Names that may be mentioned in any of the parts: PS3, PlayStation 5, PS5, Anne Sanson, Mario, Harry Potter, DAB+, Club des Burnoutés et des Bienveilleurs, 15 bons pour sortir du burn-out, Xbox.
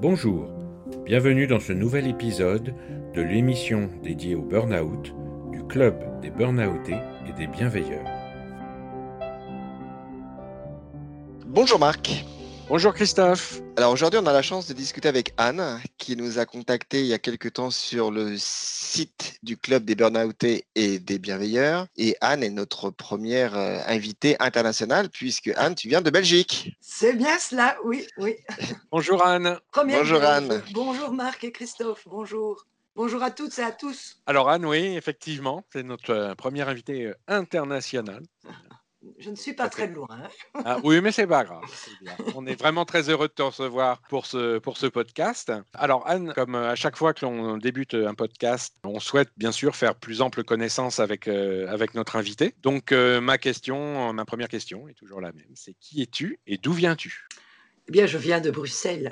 Bonjour, bienvenue dans ce nouvel épisode de l'émission dédiée au burn-out du Club des Burnoutés et des Bienveilleurs. Bonjour Marc. Bonjour Christophe. Alors aujourd'hui, on a la chance de discuter avec Anne, qui nous a contacté il y a quelques temps sur le site du Club des Burnoutés et des Bienveilleurs. Et Anne est notre première invitée internationale, puisque Anne, tu viens de Belgique. C'est bien cela, oui. Bonjour Anne. Bonjour Anne. Bonjour Marc et Christophe, bonjour. Bonjour à toutes et à tous. Alors Anne, oui, effectivement, c'est notre première invitée internationale. Je ne suis pas très loin. Ah, oui, mais c'est pas grave. C'est bien. On est vraiment très heureux de te recevoir pour ce podcast. Alors Anne, comme à chaque fois que l'on débute un podcast, on souhaite bien sûr faire plus ample connaissance avec notre invité. Donc ma première question est toujours la même. C'est qui es-tu et d'où viens-tu ? Eh bien, je viens de Bruxelles.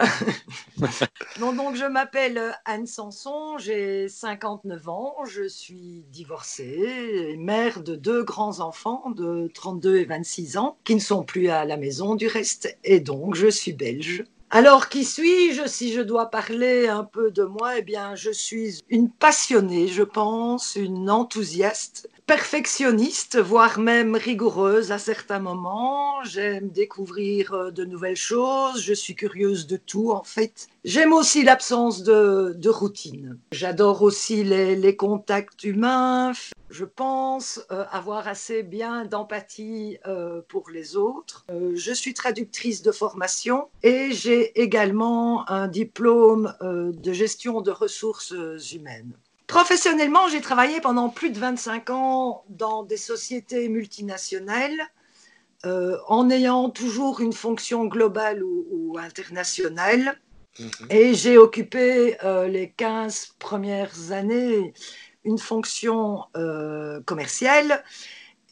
Donc, je m'appelle Anne Sanson, j'ai 59 ans, je suis divorcée et mère de deux grands-enfants de 32 et 26 ans qui ne sont plus à la maison du reste, et donc je suis belge. Alors, qui suis-je? Si je dois parler un peu de moi, eh bien, je suis une passionnée, je pense, une enthousiaste, perfectionniste, voire même rigoureuse à certains moments. J'aime découvrir de nouvelles choses, je suis curieuse de tout, en fait. J'aime aussi l'absence de routine. J'adore aussi les contacts humains. Je pense avoir assez bien d'empathie pour les autres. Je suis traductrice de formation et j'ai également un diplôme de gestion de ressources humaines. Professionnellement, j'ai travaillé pendant plus de 25 ans dans des sociétés multinationales, en ayant toujours une fonction globale ou internationale. Et j'ai occupé les 15 premières années une fonction commerciale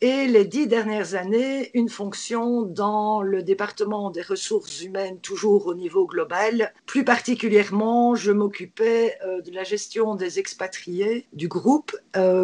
et les 10 dernières années une fonction dans le département des ressources humaines, toujours au niveau global. Plus particulièrement, je m'occupais de la gestion des expatriés du groupe,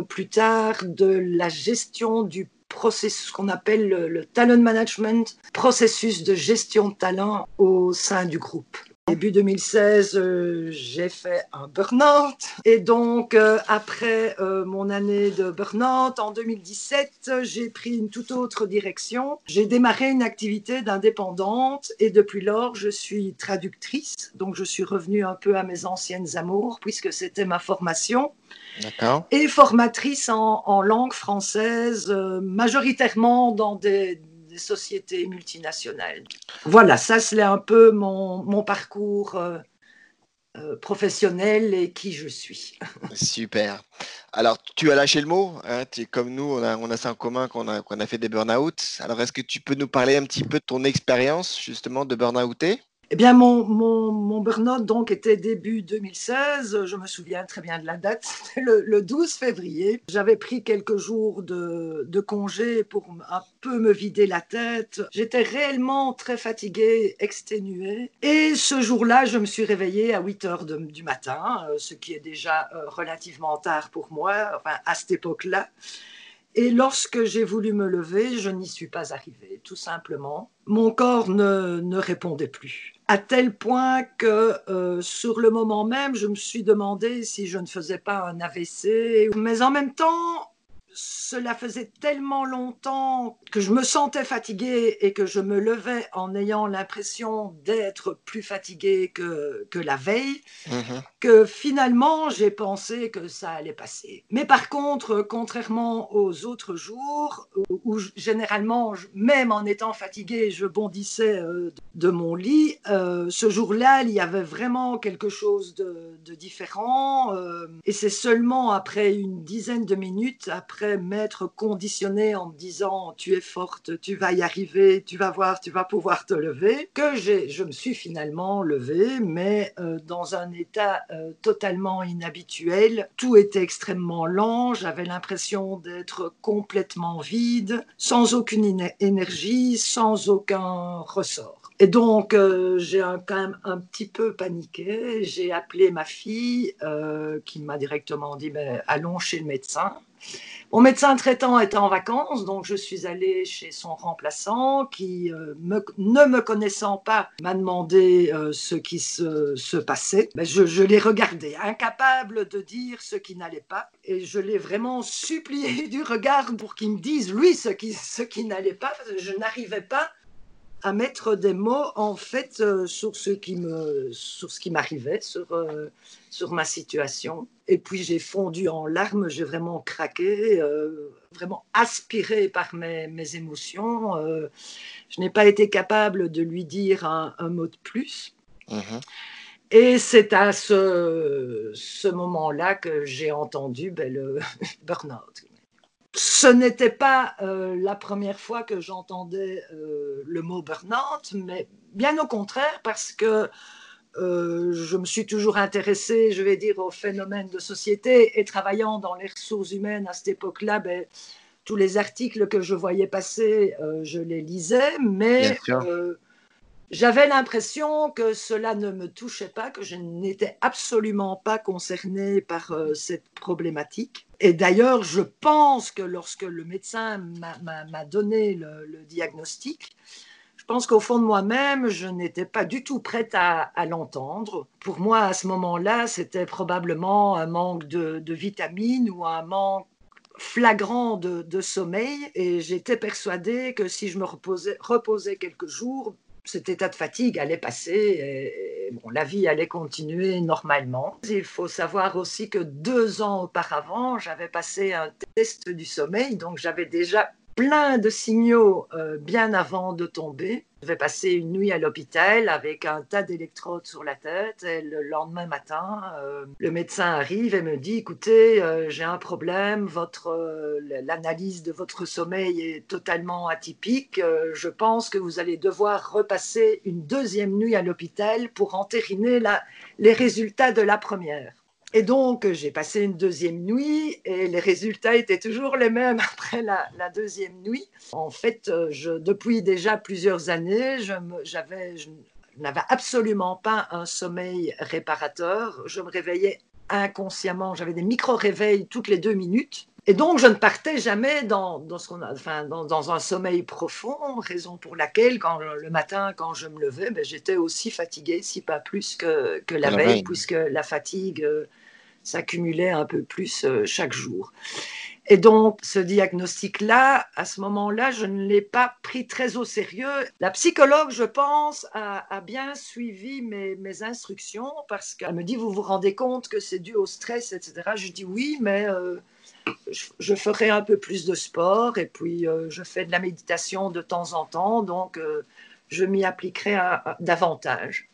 plus tard de la gestion du processus, ce qu'on appelle le talent management, processus de gestion de talent au sein du groupe. Début 2016, j'ai fait un burn-out et donc après mon année de burn-out, en 2017, j'ai pris une toute autre direction. J'ai démarré une activité d'indépendante et depuis lors, je suis traductrice. Donc, je suis revenue un peu à mes anciennes amours puisque c'était ma formation. D'accord. Et formatrice en langue française, majoritairement dans des sociétés multinationales. Voilà, ça c'est un peu mon parcours professionnel et qui je suis. Super. Alors, tu as lâché le mot, hein, comme nous, on a ça en commun qu'on a fait des burn-out. Alors, est-ce que tu peux nous parler un petit peu de ton expérience justement de burn-outé ? Eh bien, mon burn-out donc, était début 2016, je me souviens très bien de la date, c'était le 12 février. J'avais pris quelques jours de congé pour un peu me vider la tête. J'étais réellement très fatiguée, exténuée. Et ce jour-là, je me suis réveillée à 8h du matin, ce qui est déjà relativement tard pour moi, enfin, à cette époque-là. Et lorsque j'ai voulu me lever, je n'y suis pas arrivée, tout simplement. Mon corps ne répondait plus, à tel point que sur le moment même, je me suis demandé si je ne faisais pas un AVC. Mais en même temps, cela faisait tellement longtemps que je me sentais fatiguée et que je me levais en ayant l'impression d'être plus fatiguée que la veille, que finalement, j'ai pensé que ça allait passer. Mais par contre, contrairement aux autres jours, où généralement, même en étant fatiguée, je bondissais de mon lit, ce jour-là, il y avait vraiment quelque chose de différent. Et c'est seulement après une dizaine de minutes, après m'être conditionnée en me disant « tu es forte, tu vas y arriver, tu vas voir, tu vas pouvoir te lever », que je me suis finalement levée, mais dans un état totalement inhabituel. Tout était extrêmement lent, j'avais l'impression d'être complètement vide, sans aucune énergie, sans aucun ressort. Et donc, j'ai quand même un petit peu paniqué, j'ai appelé ma fille qui m'a directement dit « allons chez le médecin ». Mon médecin traitant était en vacances, donc je suis allée chez son remplaçant qui, ne me connaissant pas, m'a demandé ce qui se passait. Mais je l'ai regardé, incapable de dire ce qui n'allait pas, et je l'ai vraiment supplié du regard pour qu'il me dise, lui, ce qui n'allait pas. Je n'arrivais pas à mettre des mots, en fait, sur ce qui m'arrivait, sur ma situation. Et puis j'ai fondu en larmes, j'ai vraiment craqué, vraiment aspiré par mes émotions. Je n'ai pas été capable de lui dire un mot de plus. Mmh. Et c'est à ce moment-là que j'ai entendu le burn-out. Ce n'était pas la première fois que j'entendais le mot burn-out, mais bien au contraire, parce que je me suis toujours intéressée, je vais dire, aux phénomènes de société, et travaillant dans les ressources humaines à cette époque-là, tous les articles que je voyais passer, je les lisais, mais j'avais l'impression que cela ne me touchait pas, que je n'étais absolument pas concernée par cette problématique. Et d'ailleurs, je pense que lorsque le médecin m'a donné le diagnostic, je pense qu'au fond de moi-même, je n'étais pas du tout prête à l'entendre. Pour moi, à ce moment-là, c'était probablement un manque de vitamines ou un manque flagrant de sommeil. Et j'étais persuadée que si je me reposais quelques jours, cet état de fatigue allait passer et bon, la vie allait continuer normalement. Il faut savoir aussi que 2 ans auparavant, j'avais passé un test du sommeil, donc j'avais déjà plein de signaux bien avant de tomber. J'avais passé une nuit à l'hôpital avec un tas d'électrodes sur la tête et le lendemain matin, le médecin arrive et me dit « Écoutez, j'ai un problème, l'analyse de votre sommeil est totalement atypique. Je pense que vous allez devoir repasser une 2e nuit à l'hôpital pour entériner les résultats de la première. » Et donc, j'ai passé une 2e nuit et les résultats étaient toujours les mêmes après la 2e nuit. En fait, depuis déjà plusieurs années, je n'avais absolument pas un sommeil réparateur. Je me réveillais inconsciemment, j'avais des micro-réveils toutes les 2 minutes. Et donc, je ne partais jamais dans un sommeil profond, raison pour laquelle, le matin, quand je me levais, j'étais aussi fatiguée, si pas plus que la veille, puisque la fatigue s'accumulait un peu plus chaque jour. Et donc, ce diagnostic-là, à ce moment-là, je ne l'ai pas pris très au sérieux. La psychologue, je pense, a bien suivi mes instructions, parce qu'elle me dit « Vous vous rendez compte que c'est dû au stress, etc. » Je dis « Oui, mais je ferai un peu plus de sport et puis je fais de la méditation de temps en temps, donc je m'y appliquerai davantage. »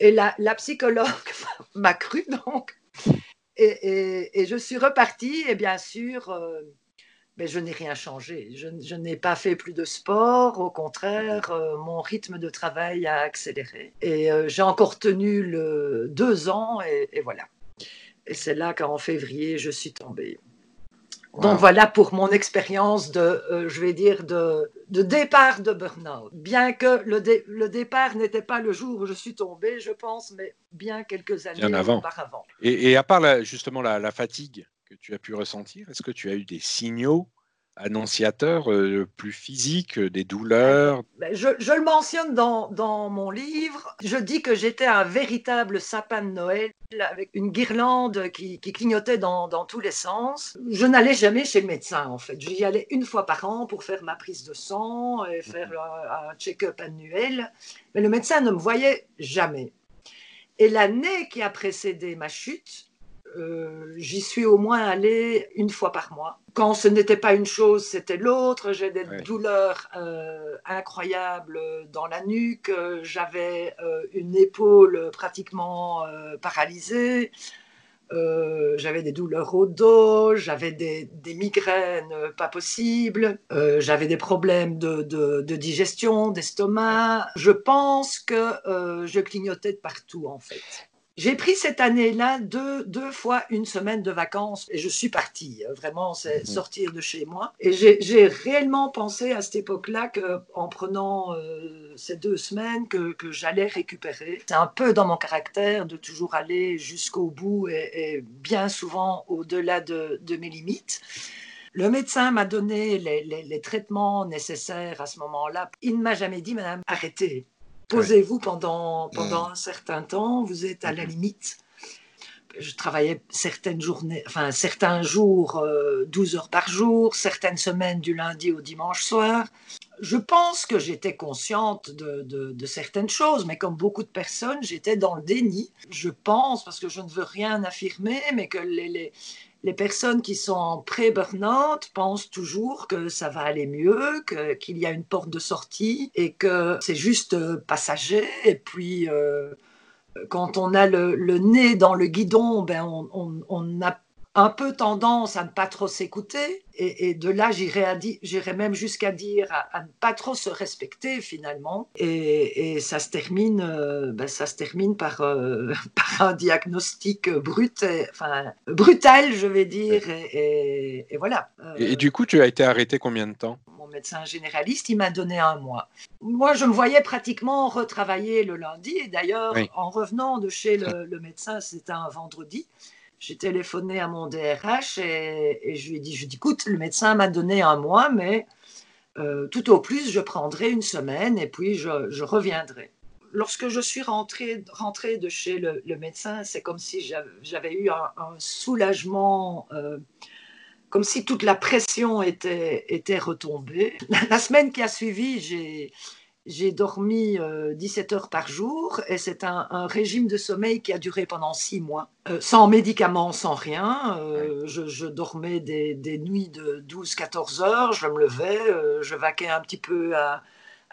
Et la psychologue m'a cru, donc. Et je suis repartie, et bien sûr, mais je n'ai rien changé. Je n'ai pas fait plus de sport, au contraire, mon rythme de travail a accéléré. Et j'ai encore tenu 2 ans, et voilà. Et c'est là qu'en février, je suis tombée. Wow. Donc voilà pour mon expérience de départ de burn-out. Bien que le départ n'était pas le jour où je suis tombée, je pense, mais bien quelques années auparavant. Et à part la fatigue que tu as pu ressentir, est-ce que tu as eu des signaux annonciateurs plus physiques, des douleurs? Je le mentionne dans mon livre. Je dis que j'étais un véritable sapin de Noël, avec une guirlande qui clignotait dans tous les sens. Je n'allais jamais chez le médecin, en fait. J'y allais une fois par an pour faire ma prise de sang et faire un check-up annuel. Mais le médecin ne me voyait jamais. Et l'année qui a précédé ma chute, j'y suis au moins allée une fois par mois. Quand ce n'était pas une chose, c'était l'autre. J'ai des douleurs incroyables dans la nuque. J'avais une épaule pratiquement paralysée. J'avais des douleurs au dos. J'avais des migraines pas possibles. J'avais des problèmes de digestion, d'estomac. Je pense que je clignotais de partout, en fait. J'ai pris cette année-là deux fois une semaine de vacances et je suis partie. Vraiment, c'est sortir de chez moi. Et j'ai réellement pensé à cette époque-là qu'en prenant ces 2 semaines que j'allais récupérer. C'est un peu dans mon caractère de toujours aller jusqu'au bout et bien souvent au-delà de mes limites. Le médecin m'a donné les traitements nécessaires à ce moment-là. Il ne m'a jamais dit « Madame, arrêtez ». Posez-vous pendant un certain temps, vous êtes à la limite. Je travaillais certains jours, 12 heures par jour, certaines semaines du lundi au dimanche soir. Je pense que j'étais consciente de certaines choses, mais comme beaucoup de personnes, j'étais dans le déni. Je pense, parce que je ne veux rien affirmer, mais que les personnes qui sont en pré-burn-out pensent toujours que ça va aller mieux, qu'il y a une porte de sortie et que c'est juste passager. Et puis, quand on a le nez dans le guidon, on a un peu tendance à ne pas trop s'écouter. Et de là, j'irais même jusqu'à dire à ne pas trop se respecter finalement. Et ça se termine par un diagnostic brutal, je vais dire. Et voilà. Et du coup, tu as été arrêtée combien de temps? Mon médecin généraliste, il m'a donné 1 mois. Moi, je me voyais pratiquement retravailler le lundi. Et d'ailleurs, en revenant de chez le médecin, c'était un vendredi. J'ai téléphoné à mon DRH et je lui ai dit, écoute, le médecin m'a donné 1 mois, mais tout au plus, je prendrai 1 semaine et puis je reviendrai. Lorsque je suis rentrée de chez le médecin, c'est comme si j'avais eu un soulagement, comme si toute la pression était retombée. La semaine qui a suivi, j'ai dormi 17 heures par jour et c'est un régime de sommeil qui a duré pendant 6 mois. Sans médicaments, sans rien. Je dormais des nuits de 12-14 heures, je me levais, je vaquais un petit peu à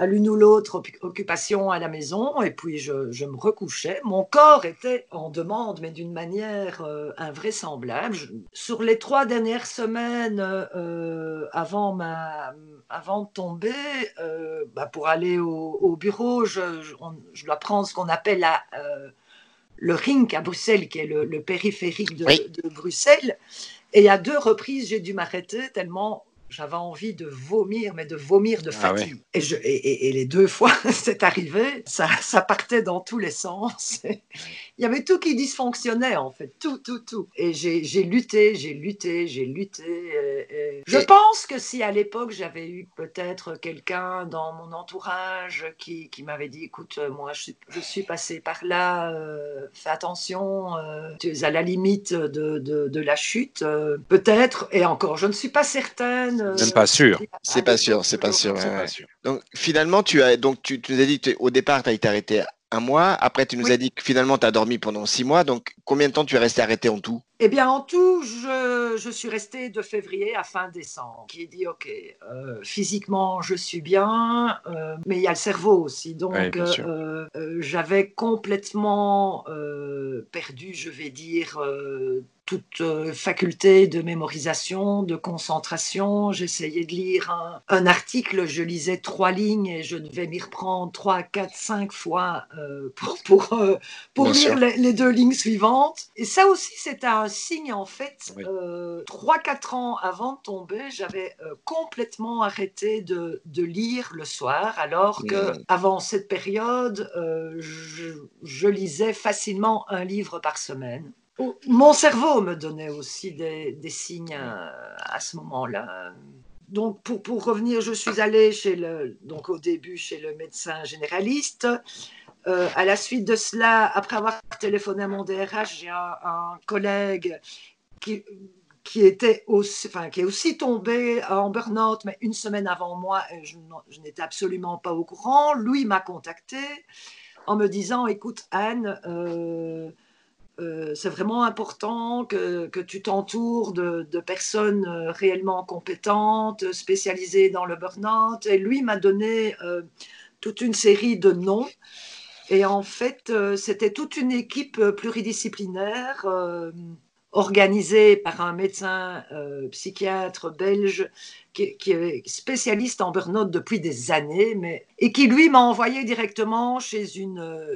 l'une ou l'autre occupation à la maison et puis je me recouchais. Mon corps était en demande, mais d'une manière invraisemblable. Sur les 3 dernières semaines avant de tomber, pour aller au bureau, je dois prendre ce qu'on appelle le RINC à Bruxelles, qui est le périphérique de Bruxelles. Et à 2 reprises, j'ai dû m'arrêter tellement j'avais envie de vomir, mais de vomir de fatigue. Ah ouais. Et les 2 fois, c'est arrivé, ça partait dans tous les sens. Il y avait tout qui dysfonctionnait, en fait, tout. Et j'ai lutté. Je pense que si à l'époque, j'avais eu peut-être quelqu'un dans mon entourage qui m'avait dit, écoute, moi, je suis passée par là, fais attention, tu es à la limite de la chute, peut-être, et encore, je ne suis pas certaine. Même pas sûr. C'est pas sûr. Donc finalement, tu nous as dit au départ tu as été arrêté 1 mois, après tu nous as dit que finalement tu as dormi pendant 6 mois, donc combien de temps tu es resté arrêté en tout? Eh bien en tout, je suis restée de février à fin décembre. J'ai dit ok, physiquement je suis bien, mais il y a le cerveau aussi, donc j'avais complètement perdu, je vais dire, toute faculté de mémorisation, de concentration. J'essayais de lire un article, je lisais 3 lignes et je devais m'y reprendre 3, 4, 5 fois pour lire les 2 lignes suivantes. Et ça aussi, c'était un signe, en fait. 3, 4 ans avant de tomber, j'avais complètement arrêté de lire le soir, alors qu'avant cette période, je lisais facilement 1 livre par semaine. Mon cerveau me donnait aussi des signes à ce moment-là. Donc, pour revenir, je suis allée au début chez le médecin généraliste. À la suite de cela, après avoir téléphoné à mon DRH, j'ai un collègue qui est aussi tombé en burn-out, mais 1 semaine avant moi, je n'étais absolument pas au courant. Lui m'a contacté en me disant, écoute Anne, c'est vraiment important que tu t'entoures de personnes réellement compétentes, spécialisées dans le burn-out. Et lui m'a donné toute une série de noms. Et en fait, c'était toute une équipe pluridisciplinaire organisée par un médecin psychiatre belge qui est spécialiste en burn-out depuis des années, et qui lui m'a envoyé directement chez une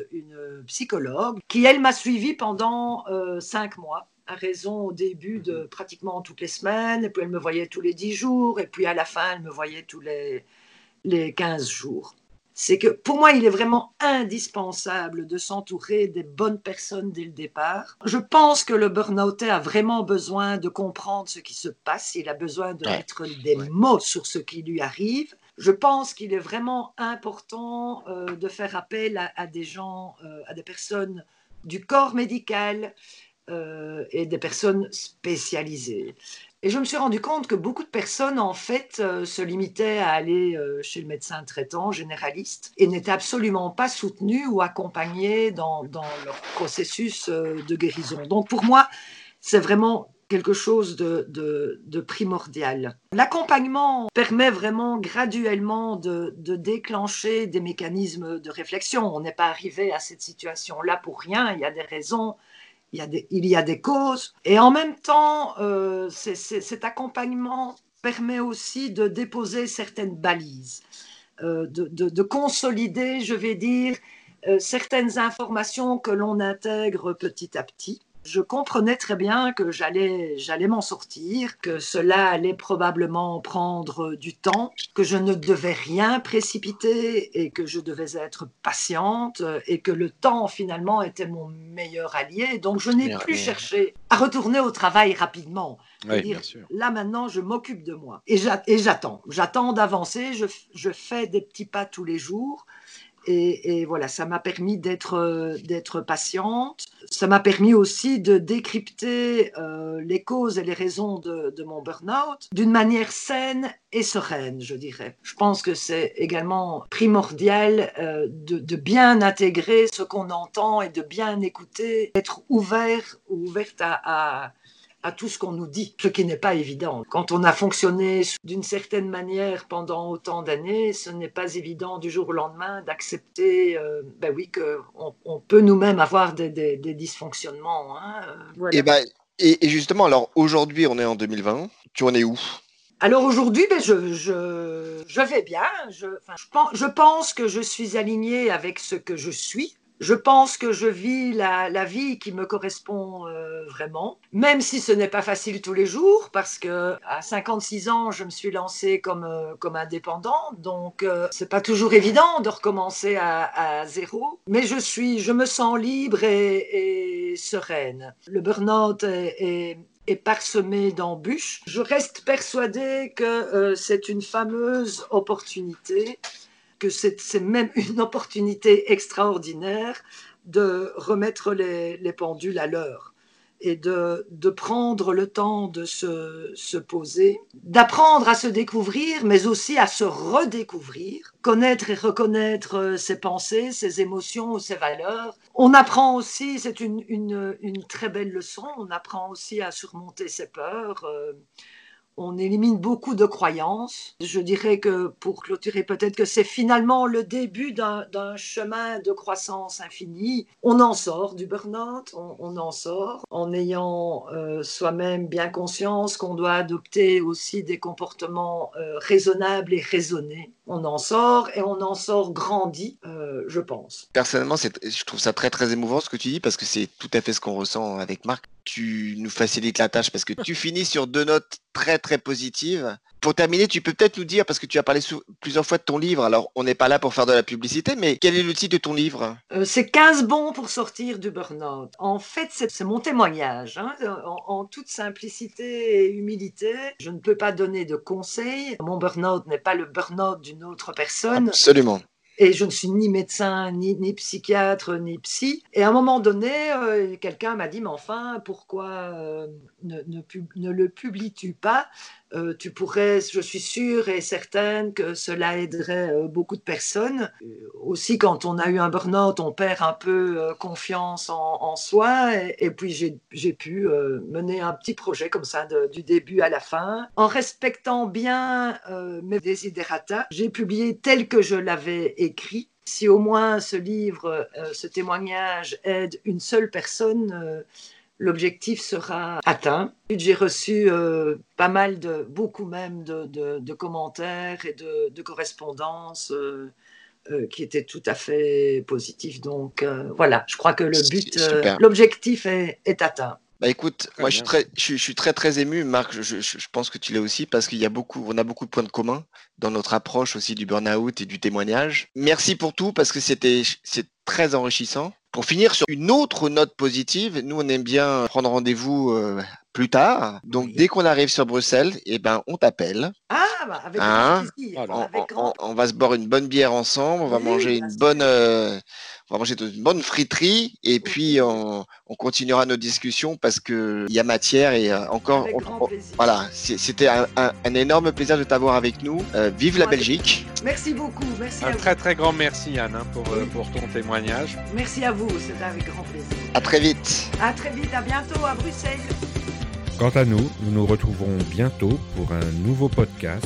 psychologue qui, elle, m'a suivie pendant 5 mois. À raison au début de pratiquement toutes les semaines, et puis elle me voyait tous les 10 jours, et puis à la fin, elle me voyait tous les 15 jours. C'est que pour moi, il est vraiment indispensable de s'entourer des bonnes personnes dès le départ. Je pense que le burn-outé a vraiment besoin de comprendre ce qui se passe, il a besoin de mettre des mots sur ce qui lui arrive. Je pense qu'il est vraiment important de faire appel à des gens, à des personnes du corps médical, et des personnes spécialisées. Et je me suis rendu compte que beaucoup de personnes, en fait, se limitaient à aller chez le médecin traitant, généraliste, et n'étaient absolument pas soutenues ou accompagnées dans leur processus de guérison. Donc pour moi, c'est vraiment quelque chose de primordial. L'accompagnement permet vraiment graduellement de déclencher des mécanismes de réflexion. On n'est pas arrivé à cette situation-là pour rien, il y a des raisons. Il y a des causes, et en même temps, cet accompagnement permet aussi de déposer certaines balises, de consolider, je vais dire, certaines informations que l'on intègre petit à petit. Je comprenais très bien que j'allais m'en sortir, que cela allait probablement prendre du temps, que je ne devais rien précipiter et que je devais être patiente et que le temps finalement était mon meilleur allié. Donc je n'ai plus cherché à retourner au travail rapidement. Oui, dire, là maintenant je m'occupe de moi et j'attends d'avancer, je fais des petits pas tous les jours. Et voilà, ça m'a permis d'être patiente. Ça m'a permis aussi de décrypter les causes et les raisons de mon burn-out d'une manière saine et sereine, je dirais. Je pense que c'est également primordial de bien intégrer ce qu'on entend et de bien écouter, être ouvert ou ouverte à tout ce qu'on nous dit, ce qui n'est pas évident. Quand on a fonctionné d'une certaine manière pendant autant d'années, ce n'est pas évident du jour au lendemain d'accepter qu'on peut nous-mêmes avoir des dysfonctionnements. Hein. Voilà. Et justement, alors aujourd'hui, on est en 2020, tu en es où ? Alors aujourd'hui, je vais bien. Je pense que je suis alignée avec ce que je suis. Je pense que je vis la vie qui me correspond vraiment, même si ce n'est pas facile tous les jours, parce que à 56 ans, je me suis lancée comme indépendante, donc c'est pas toujours évident de recommencer à zéro. Mais je me sens libre et sereine. Le burn-out est parsemé d'embûches. Je reste persuadée que c'est une fameuse opportunité, que c'est même une opportunité extraordinaire de remettre les pendules à l'heure et de prendre le temps de se poser, d'apprendre à se découvrir, mais aussi à se redécouvrir, connaître et reconnaître ses pensées, ses émotions, ses valeurs. On apprend aussi, c'est une très belle leçon, on apprend aussi à surmonter ses peurs, on élimine beaucoup de croyances. Je dirais que, pour clôturer, peut-être que c'est finalement le début d'un chemin de croissance infinie. On en sort du burn-out, on en sort en ayant soi-même bien conscience qu'on doit adopter aussi des comportements raisonnables et raisonnés. On en sort et on en sort grandi, je pense. Personnellement, je trouve ça très, très émouvant ce que tu dis, parce que c'est tout à fait ce qu'on ressent avec Marc. Tu nous facilites la tâche parce que tu finis sur 2 notes très très positives. Pour terminer, tu peux peut-être nous dire, parce que tu as parlé plusieurs fois de ton livre, alors on n'est pas là pour faire de la publicité, mais quel est le titre de ton livre ? C'est 15 bons pour sortir du burn-out. En fait, c'est mon témoignage, hein, en toute simplicité et humilité. Je ne peux pas donner de conseils. Mon burn-out n'est pas le burn-out d'une autre personne. Absolument. Et je ne suis ni médecin, ni psychiatre, ni psy. Et à un moment donné, quelqu'un m'a dit « Mais enfin, pourquoi ne le publies-tu pas ? Tu pourrais, je suis sûre et certaine que cela aiderait beaucoup de personnes. » Aussi, quand on a eu un burn-out, on perd un peu confiance en soi. Et puis, j'ai pu mener un petit projet comme ça, du début à la fin. En respectant bien mes desiderata, j'ai publié tel que je l'avais écrit. Si au moins ce livre, ce témoignage aide une seule personne, l'objectif sera atteint. J'ai reçu beaucoup de commentaires et de correspondances qui étaient tout à fait positifs. Donc voilà, je crois que le but, l'objectif est atteint. Bah écoute, moi je suis très ému, Marc, je pense que tu l'es aussi, parce qu'il y a on a beaucoup de points de commun dans notre approche aussi du burn-out et du témoignage. Merci pour tout, parce que c'est très enrichissant. Pour finir sur une autre note positive, nous on aime bien prendre rendez-vous plus tard, donc dès qu'on arrive sur Bruxelles, eh ben, on t'appelle. Ah bah avec plaisir. On va se boire une bonne bière ensemble, on va manger une bonne friterie et puis on continuera nos discussions parce qu'il y a matière et encore. Voilà, c'était un énorme plaisir de t'avoir avec nous. Vive la Belgique. Merci beaucoup. Merci à vous. Un très très grand merci, Anne, pour ton témoignage. Merci à vous, c'était avec grand plaisir. À très vite. À très vite, à bientôt à Bruxelles. Quant à nous, nous nous retrouverons bientôt pour un nouveau podcast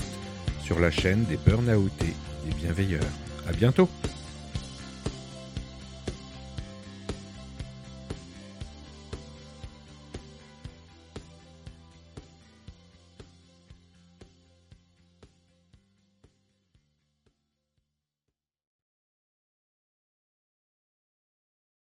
sur la chaîne des Burnoutés et des Bienveilleurs. À bientôt.